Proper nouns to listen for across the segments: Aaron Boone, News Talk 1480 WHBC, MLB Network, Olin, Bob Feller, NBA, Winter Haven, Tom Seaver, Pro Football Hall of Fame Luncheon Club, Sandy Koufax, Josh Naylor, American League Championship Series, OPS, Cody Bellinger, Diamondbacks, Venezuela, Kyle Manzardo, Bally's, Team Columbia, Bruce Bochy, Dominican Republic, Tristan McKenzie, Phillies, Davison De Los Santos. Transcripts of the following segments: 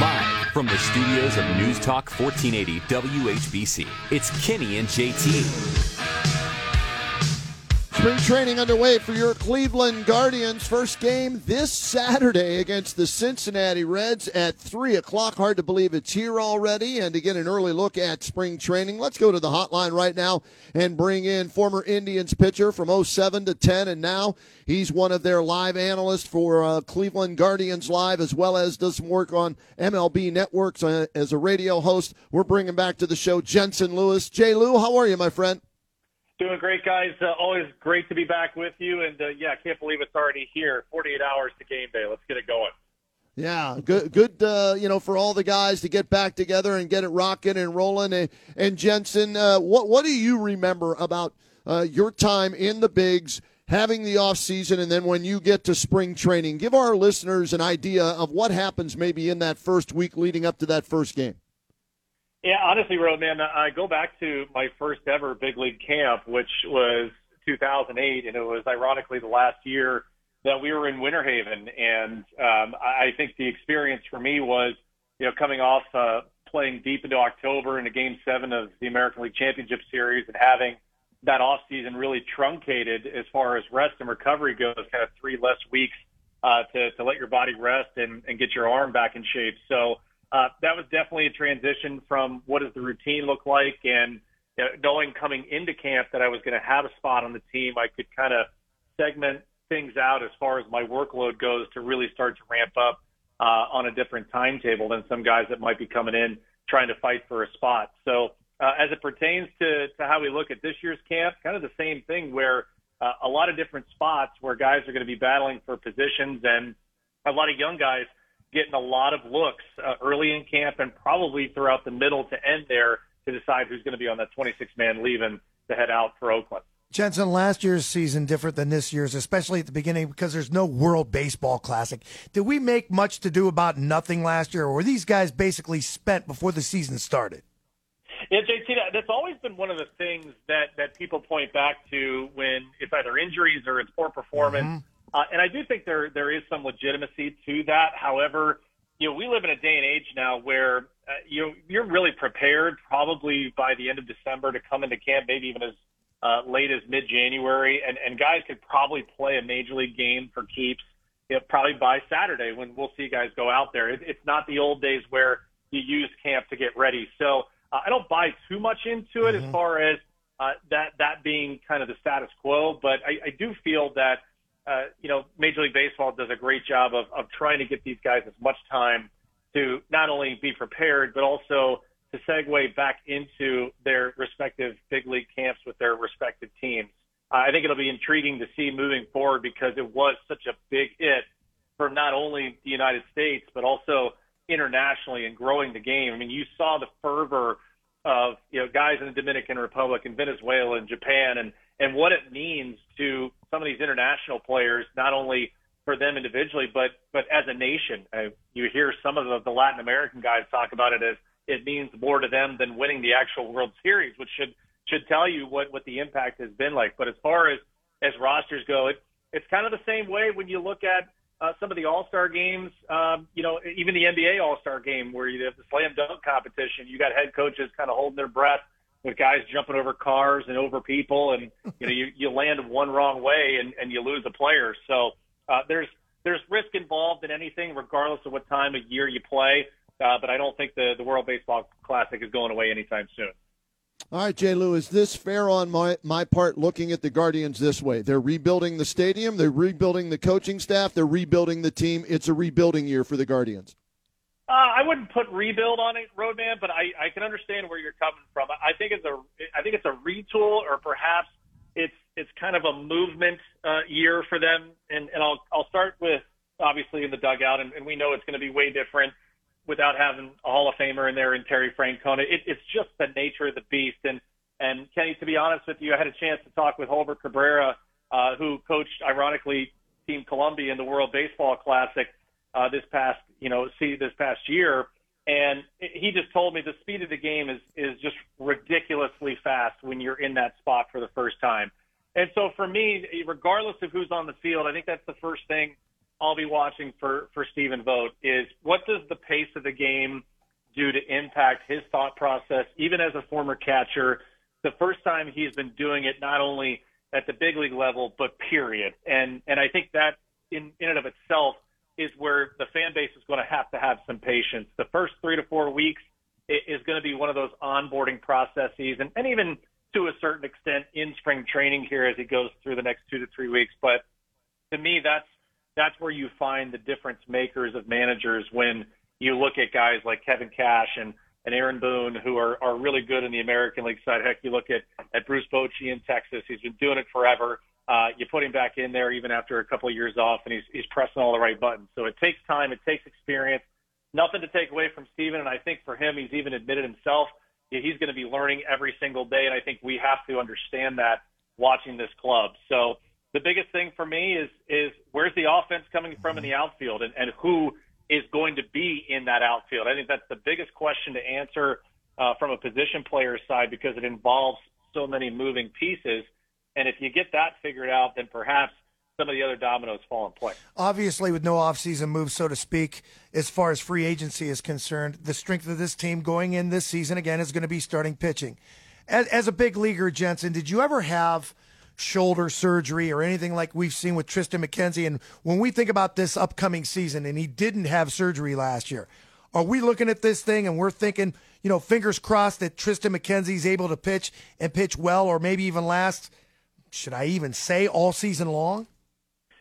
Live from the studios of News Talk 1480 WHBC, it's Kenny and JT. Spring training underway for your Cleveland Guardians. First game this Saturday against the Cincinnati Reds at 3 o'clock. Hard to believe it's here already. And to get an early look at spring training, let's go to the hotline right now and bring in former Indians pitcher from 07 to 10 and now. He's one of their live analysts for Cleveland Guardians Live, as well as does some work on MLB Network as a radio host. We're bringing back to the show Jensen Lewis. Jay Lou, how are you, my friend? Doing great, guys. Always great to be back with you. And, yeah, I can't believe it's already here. 48 hours to game day. Let's get it going. Yeah, good. For all the guys to get back together and get it rocking and rolling. And Jensen, what do you remember about your time in the bigs, having the off season, and then when you get to spring training? Give our listeners an idea of what happens maybe in that first week leading up to that first game. Yeah, honestly, Road, man, I go back to my first ever big league camp, which was 2008, and it was ironically the last year that we were in Winter Haven. And I think the experience for me was, coming off playing deep into October in a Game 7 of the American League Championship Series and having that offseason really truncated as far as rest and recovery goes, kind of 3 less weeks to let your body rest and get your arm back in shape. So that was definitely a transition from what does the routine look like, and knowing coming into camp that I was going to have a spot on the team, I could kind of segment things out as far as my workload goes to really start to ramp up on a different timetable than some guys that might be coming in trying to fight for a spot. So as it pertains to how we look at this year's camp, kind of the same thing where a lot of different spots where guys are going to be battling for positions, and a lot of young guys getting a lot of looks early in camp and probably throughout the middle to end there to decide who's going to be on that 26-man leaving to head out for Oakland. Jensen, last year's season different than this year's, especially at the beginning because there's no World Baseball Classic. Did we make much to do about nothing last year, or were these guys basically spent before the season started? Yeah, JT, that's always been one of the things that people point back to when it's either injuries or it's poor performance. Mm-hmm. And I do think there is some legitimacy to that. However, we live in a day and age now where you're really prepared probably by the end of December to come into camp, maybe even as late as mid-January, and guys could probably play a major league game for keeps probably by Saturday when we'll see guys go out there. It's not the old days where you use camp to get ready. So I don't buy too much into it as far as that being kind of the status quo, but I do feel that, Major League Baseball does a great job of trying to get these guys as much time to not only be prepared, but also to segue back into their respective big league camps with their respective teams. I think it'll be intriguing to see moving forward because it was such a big hit from not only the United States, but also internationally and growing the game. I mean, you saw the fervor of guys in the Dominican Republic and Venezuela and Japan and what it means to some of these international players, not only for them individually, but as a nation. You hear some of the Latin American guys talk about it as it means more to them than winning the actual World Series, which should tell you what the impact has been like. But as far as rosters go, it's kind of the same way when you look at some of the all-star games, even the NBA all-star game where you have the slam dunk competition, you got head coaches kind of holding their breath with guys jumping over cars and over people. And, you land one wrong way and you lose a player. So there's risk involved in anything, regardless of what time of year you play. But I don't think the World Baseball Classic is going away anytime soon. All right, Jay Lou, is this fair on my part looking at the Guardians this way? They're rebuilding the stadium. They're rebuilding the coaching staff. They're rebuilding the team. It's a rebuilding year for the Guardians. I wouldn't put rebuild on it, Roadman, but I can understand where you're coming from. I think it's a retool, or perhaps it's kind of a movement year for them. And I'll start with obviously in the dugout, and we know it's going to be way different without having a Hall of Famer in there and Terry Francona. It's just the nature of the beast. And Kenny, to be honest with you, I had a chance to talk with Holbert Cabrera, who coached, ironically, Team Columbia in the World Baseball Classic this past year. And he just told me the speed of the game is just ridiculously fast when you're in that spot for the first time. And so for me, regardless of who's on the field, I think that's the first thing I'll be watching for Stephen Vogt is what does the pace of the game do to impact his thought process, even as a former catcher, the first time he's been doing it, not only at the big league level, but period. And I think that in and of itself is where the fan base is going to have some patience. The first 3 to 4 weeks is going to be one of those onboarding processes, and even to a certain extent in spring training here as he goes through the next 2 to 3 weeks. But to me, that's where you find the difference makers of managers when you look at guys like Kevin Cash and Aaron Boone, who are really good in the American League side. Heck, you look at Bruce Bochy in Texas. He's been doing it forever. You put him back in there even after a couple of years off, and he's pressing all the right buttons. So it takes time. It takes experience. Nothing to take away from Stephen, and I think for him, he's even admitted himself he's going to be learning every single day, and I think we have to understand that watching this club. So the biggest thing for me is where's the offense coming from in the outfield, and who is going to be in that outfield. I think that's the biggest question to answer from a position player's side because it involves so many moving pieces. And if you get that figured out, then perhaps some of the other dominoes fall in place. Obviously, with no offseason moves, so to speak, as far as free agency is concerned, the strength of this team going in this season, again, is going to be starting pitching. As a big leaguer, Jensen, did you ever have shoulder surgery or anything like we've seen with Tristan McKenzie? And when we think about this upcoming season, and he didn't have surgery last year, are we looking at this thing and we're thinking, you know, fingers crossed that Tristan McKenzie's able to pitch and pitch well, or maybe even last, should I even say, all season long?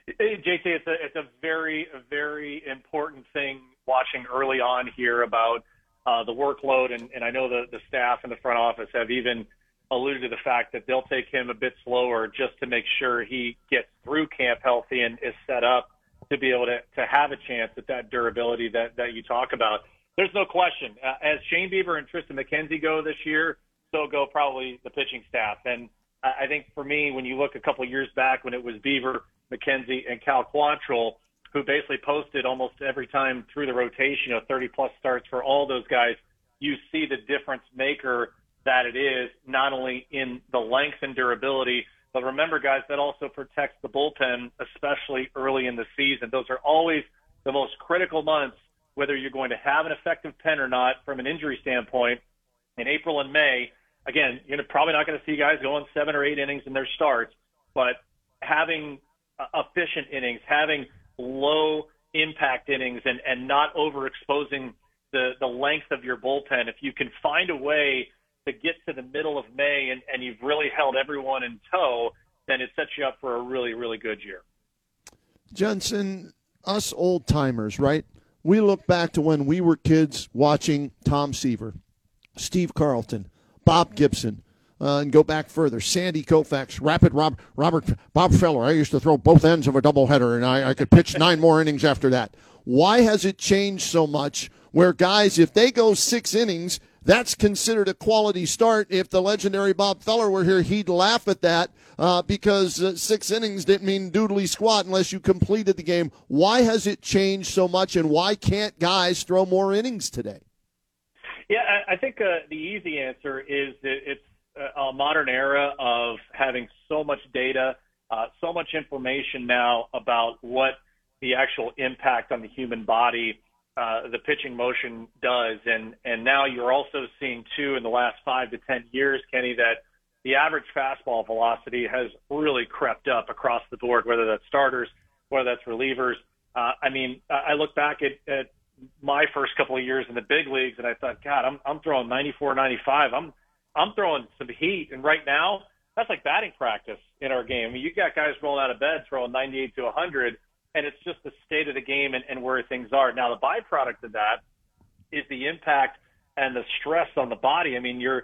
JT, it's a very, very important thing watching early on here about the workload. And I know the staff in the front office have even alluded to the fact that they'll take him a bit slower just to make sure he gets through camp healthy and is set up to be able to have a chance at that durability that you talk about. There's no question. As Shane Bieber and Tristan McKenzie go this year, so go probably the pitching staff. And I think for me, when you look a couple of years back when it was Bieber, McKenzie, and Cal Quantrill, who basically posted almost every time through the rotation, 30-plus starts for all those guys, you see the difference maker that it is, not only in the length and durability, but remember, guys, that also protects the bullpen, especially early in the season. Those are always the most critical months, whether you're going to have an effective pen or not from an injury standpoint. In April and May, again, you're probably not going to see guys going 7 or 8 innings in their starts, but having efficient innings, having low impact innings, and not overexposing the length of your bullpen. If you can find a way to get to the middle of May and you've really held everyone in tow, then it sets you up for a really, really good year. Jensen, us old timers, right? We look back to when we were kids watching Tom Seaver, Steve Carlton, Bob Gibson, and go back further. Sandy Koufax, Bob Feller. I used to throw both ends of a doubleheader, and I could pitch 9 more innings after that. Why has it changed so much where guys, if they go 6 innings, that's considered a quality start? If the legendary Bob Feller were here, he'd laugh at that because 6 innings didn't mean doodly squat unless you completed the game. Why has it changed so much, and why can't guys throw more innings today? Yeah, I think the easy answer is that it's a modern era of having so much data, so much information now about what the actual impact on the human body the pitching motion does. And now you're also seeing, too, in the last 5 to 10 years, Kenny, that the average fastball velocity has really crept up across the board, whether that's starters, whether that's relievers. I look back at my first couple of years in the big leagues, and I thought, God, I'm throwing 94, 95. I'm throwing some heat. And right now, that's like batting practice in our game. I mean, you got guys rolling out of bed throwing 98 to 100. And it's just the state of the game and where things are. Now, the byproduct of that is the impact and the stress on the body. I mean, you're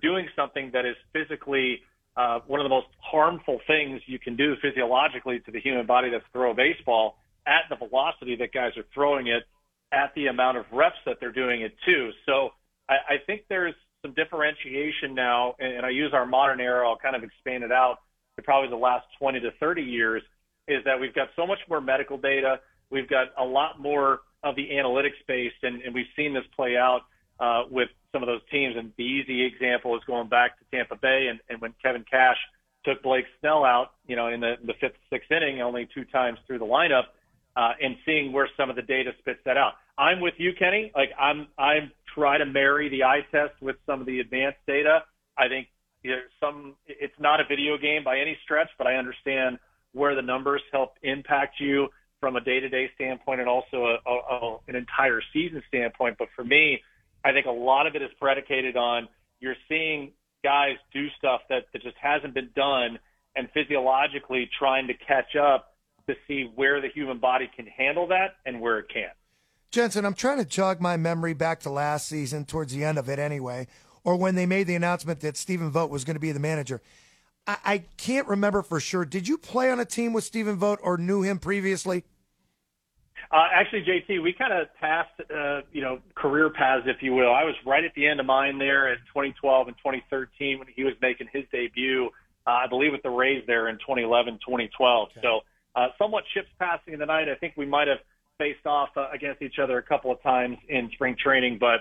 doing something that is physically one of the most harmful things you can do physiologically to the human body, that's throw a baseball. at the velocity that guys are throwing it, at the amount of reps that they're doing it too. So I think there's some differentiation now, and I use our modern era, I'll kind of expand it out to probably the last 20 to 30 years, is that we've got so much more medical data. We've got a lot more of the analytics based, and we've seen this play out with some of those teams. And the easy example is going back to Tampa Bay, and when Kevin Cash took Blake Snell out, you know, in the fifth, sixth inning, only two times through the lineup, and seeing where some of the data spits that out. I'm with you, Kenny. Like I'm trying to marry the eye test with some of the advanced data. I think there's some, it's not a video game by any stretch, but I understand where the numbers help impact you from a day-to-day standpoint and also an entire season standpoint. But for me, I think a lot of it is predicated on you're seeing guys do stuff that just hasn't been done, and physiologically trying to catch up to see where the human body can handle that and where it can't. Jensen, I'm trying to jog my memory back to last season, towards the end of it anyway, or when they made the announcement that Stephen Vogt was going to be the manager. I can't remember for sure. Did you play on a team with Stephen Vogt or knew him previously? Actually, JT, we kind of passed, career paths, if you will. I was right at the end of mine there in 2012 and 2013 when he was making his debut, I believe with the Rays there in 2011, 2012. Okay. So somewhat ships passing in the night. I think we might have faced off against each other a couple of times in spring training. But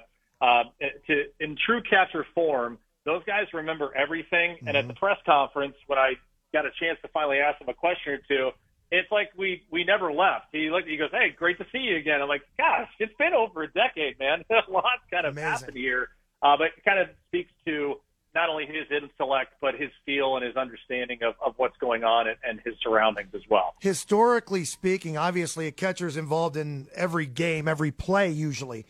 in true catcher form, those guys remember everything. Mm-hmm. And at the press conference, when I got a chance to finally ask him a question or two, it's like we never left. He looked. He goes, "Hey, great to see you again." I'm like, "Gosh, it's been over a decade, man. A lot's kind of happened here." But it kind of speaks to not only his intellect, but his feel and his understanding of what's going on and his surroundings as well. Historically speaking, obviously a catcher's involved in every game, every play usually.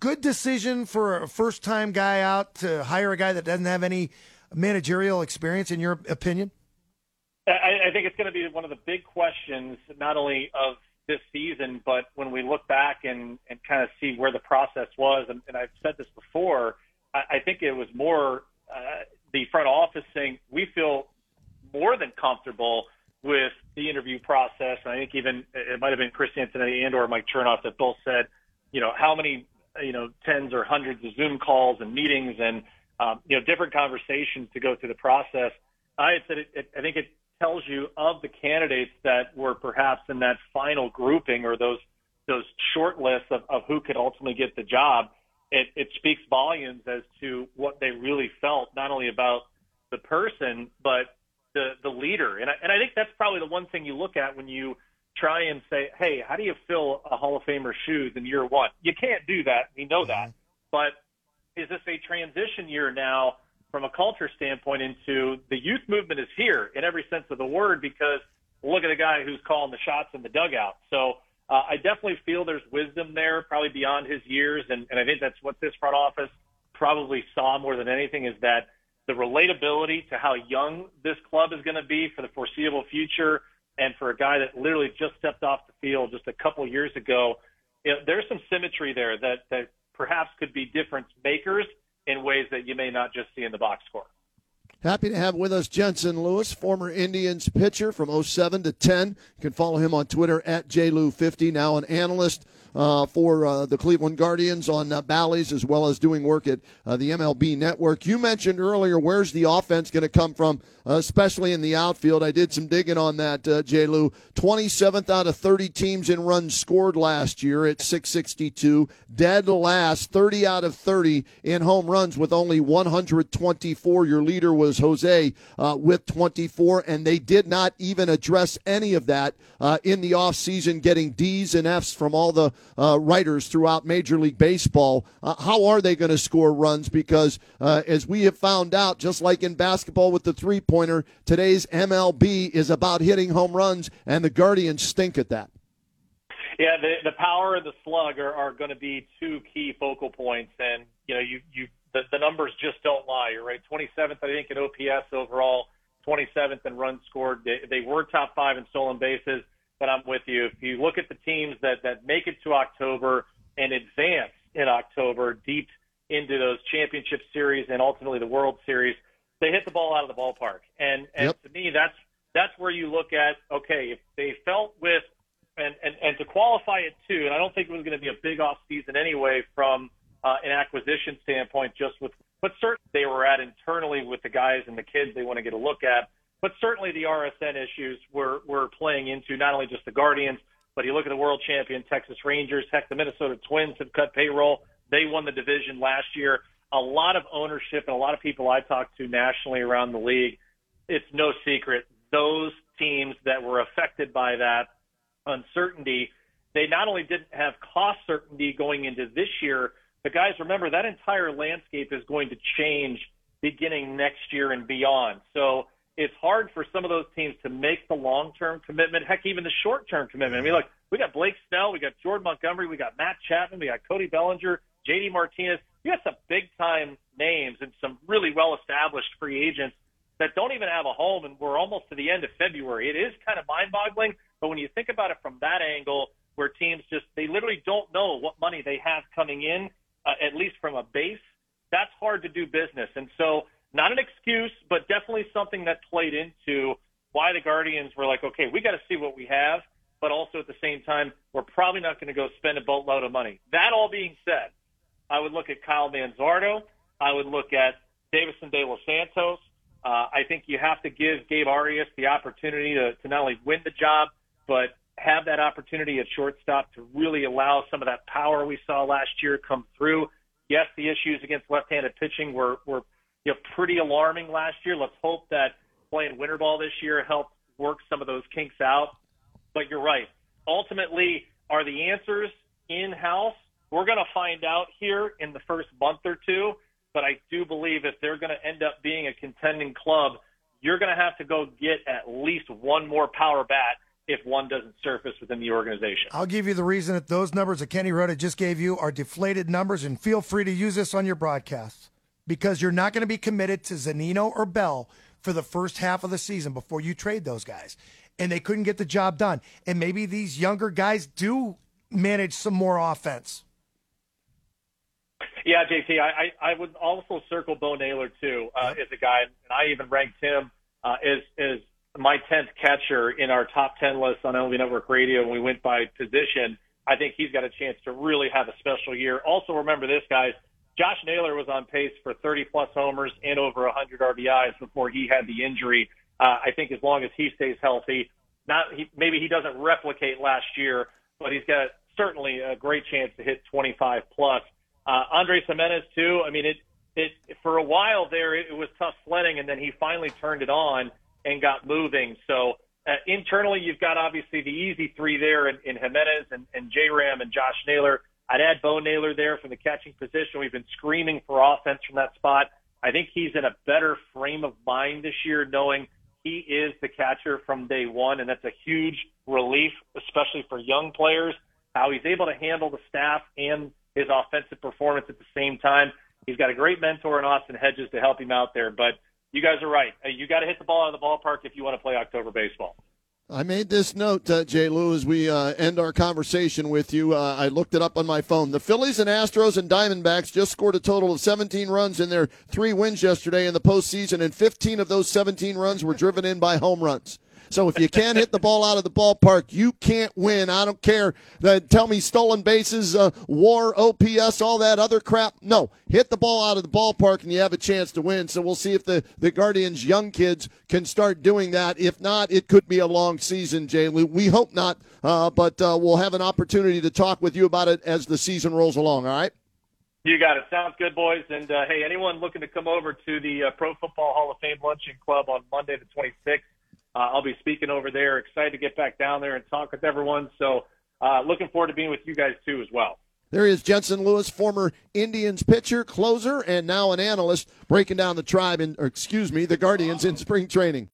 Good decision for a first-time guy out to hire a guy that doesn't have any managerial experience, in your opinion? I think it's going to be one of the big questions, not only of this season, but when we look back and kind of see where the process was. And I've said this before, I think it was more the front office saying, we feel more than comfortable with the interview process. And I think even it might have been Chris Antonetti and or Mike Chernoff that both said, you know, how many, you know, tens or hundreds of Zoom calls and meetings and, different conversations to go through the process. I think it tells you of the candidates that were perhaps in that final grouping or those short lists of who could ultimately get the job. It speaks volumes as to what they really felt, not only about the person, but the leader. And I think that's probably the one thing you look at when you try and say, hey, how do you fill a Hall of Famer's shoes in year one? You can't do that. We know that. But is this a transition year now from a culture standpoint into the youth movement is here in every sense of the word, because look at the guy who's calling the shots in the dugout. So I definitely feel there's wisdom there, probably beyond his years. And I think that's what this front office probably saw more than anything, is that the relatability to how young this club is going to be for the foreseeable future. And for a guy that literally just stepped off the field just a couple of years ago, you know, there's some symmetry there that perhaps could be difference makers in ways that you may not just see in the box score. Happy to have with us Jensen Lewis, former Indians pitcher from 07 to 10. You can follow him on Twitter at JLew50, now an analyst for the Cleveland Guardians on Bally's, as well as doing work at the MLB Network. You mentioned earlier, where's the offense going to come from, especially in the outfield? I did some digging on that, JLew. 27th out of 30 teams in runs scored last year at 662. Dead last, 30 out of 30 in home runs with only 124. Your leader was Jose with 24, and they did not even address any of that in the offseason, getting D's and F's from all the writers throughout Major League Baseball. How are they going to score runs? Because as we have found out, just like in basketball with the three-pointer, today's MLB is about hitting home runs, and the Guardians stink at that. Yeah, the power and the slug are going to be two key focal points, and the numbers just don't lie. You're right, 27th, I think, in OPS overall, 27th in runs scored. They were top five in stolen bases. But I'm with you. If you look at the teams that make it to October and advance in October deep into those championship series and ultimately the World Series, they hit the ball out of the ballpark. And to me, that's where you look at, okay, if they felt with to, and I don't think it was going to be a big off season anyway from an acquisition standpoint, just with but certainly they were at internally with the guys and the kids they want to get a look at. But certainly the RSN issues were playing into not only just the Guardians, but you look at the world champion Texas Rangers, heck, the Minnesota Twins have cut payroll. They won the division last year. A lot of ownership and a lot of people I talk to nationally around the league, it's no secret. Those teams that were affected by that uncertainty, they not only didn't have cost certainty going into this year, but guys, remember that entire landscape is going to change beginning next year and beyond. So it's hard for some of those teams to make the long-term commitment, heck, even the short-term commitment. I mean, look, we got Blake Snell, we got Jordan Montgomery, we got Matt Chapman, we got Cody Bellinger, J.D. Martinez. You got some big-time names and some really well-established free agents that don't even have a home, and we're almost to the end of February. It is kind of mind-boggling, but when you think about it from that angle where teams just – they literally don't know what money they have coming in, at least from a base, that's hard to do business. And so – not an excuse, but definitely something that played into why the Guardians were like, okay, we got to see what we have, but also at the same time, we're probably not going to go spend a boatload of money. That all being said, I would look at Kyle Manzardo. I would look at Davison De Los Santos. I think you have to give Gabe Arias the opportunity to not only win the job, but have that opportunity at shortstop to really allow some of that power we saw last year come through. Yes, the issues against left-handed pitching were pretty alarming last year. Let's hope that playing winter ball this year helped work some of those kinks out. But you're right. Ultimately, are the answers in-house? We're going to find out here in the first month or two. But I do believe if they're going to end up being a contending club, you're going to have to go get at least one more power bat if one doesn't surface within the organization. I'll give you the reason that those numbers that Kenny Rhoda just gave you are deflated numbers, and feel free to use this on your broadcasts, because you're not going to be committed to Zunino or Bell for the first half of the season before you trade those guys. And they couldn't get the job done. And maybe these younger guys do manage some more offense. Yeah, JT, I would also circle Bo Naylor, too, as a guy. And I even ranked him as my 10th catcher in our top 10 list on MLB Network Radio when we went by position. I think he's got a chance to really have a special year. Also remember this, guys. Josh Naylor was on pace for 30-plus homers and over 100 RBIs before he had the injury. I think as long as he stays healthy, maybe he doesn't replicate last year, but he's got certainly a great chance to hit 25-plus. Andrés Giménez, too. I mean, it for a while there, it was tough sledding, and then he finally turned it on and got moving. So internally, you've got obviously the easy three there in Giménez and J-Ram and Josh Naylor. I'd add Bo Naylor there from the catching position. We've been screaming for offense from that spot. I think he's in a better frame of mind this year, knowing he is the catcher from day one, and that's a huge relief, especially for young players, how he's able to handle the staff and his offensive performance at the same time. He's got a great mentor in Austin Hedges to help him out there, but you guys are right. You got to hit the ball out of the ballpark if you want to play October baseball. I made this note, Jay Lou, as we end our conversation with you. I looked it up on my phone. The Phillies and Astros and Diamondbacks just scored a total of 17 runs in their 3 wins yesterday in the postseason, and 15 of those 17 runs were driven in by home runs. So if you can't hit the ball out of the ballpark, you can't win. I don't care. Tell me stolen bases, WAR, OPS, all that other crap. No, hit the ball out of the ballpark and you have a chance to win. So we'll see if the Guardians' young kids can start doing that. If not, it could be a long season, Jay Lou. We hope not, but we'll have an opportunity to talk with you about it as the season rolls along, all right? You got it. Sounds good, boys. And, hey, anyone looking to come over to the Pro Football Hall of Fame Luncheon Club on Monday the 26th, I'll be speaking over there. Excited to get back down there and talk with everyone. So looking forward to being with you guys, too, as well. There is Jensen Lewis, former Indians pitcher, closer, and now an analyst breaking down the Guardians in spring training.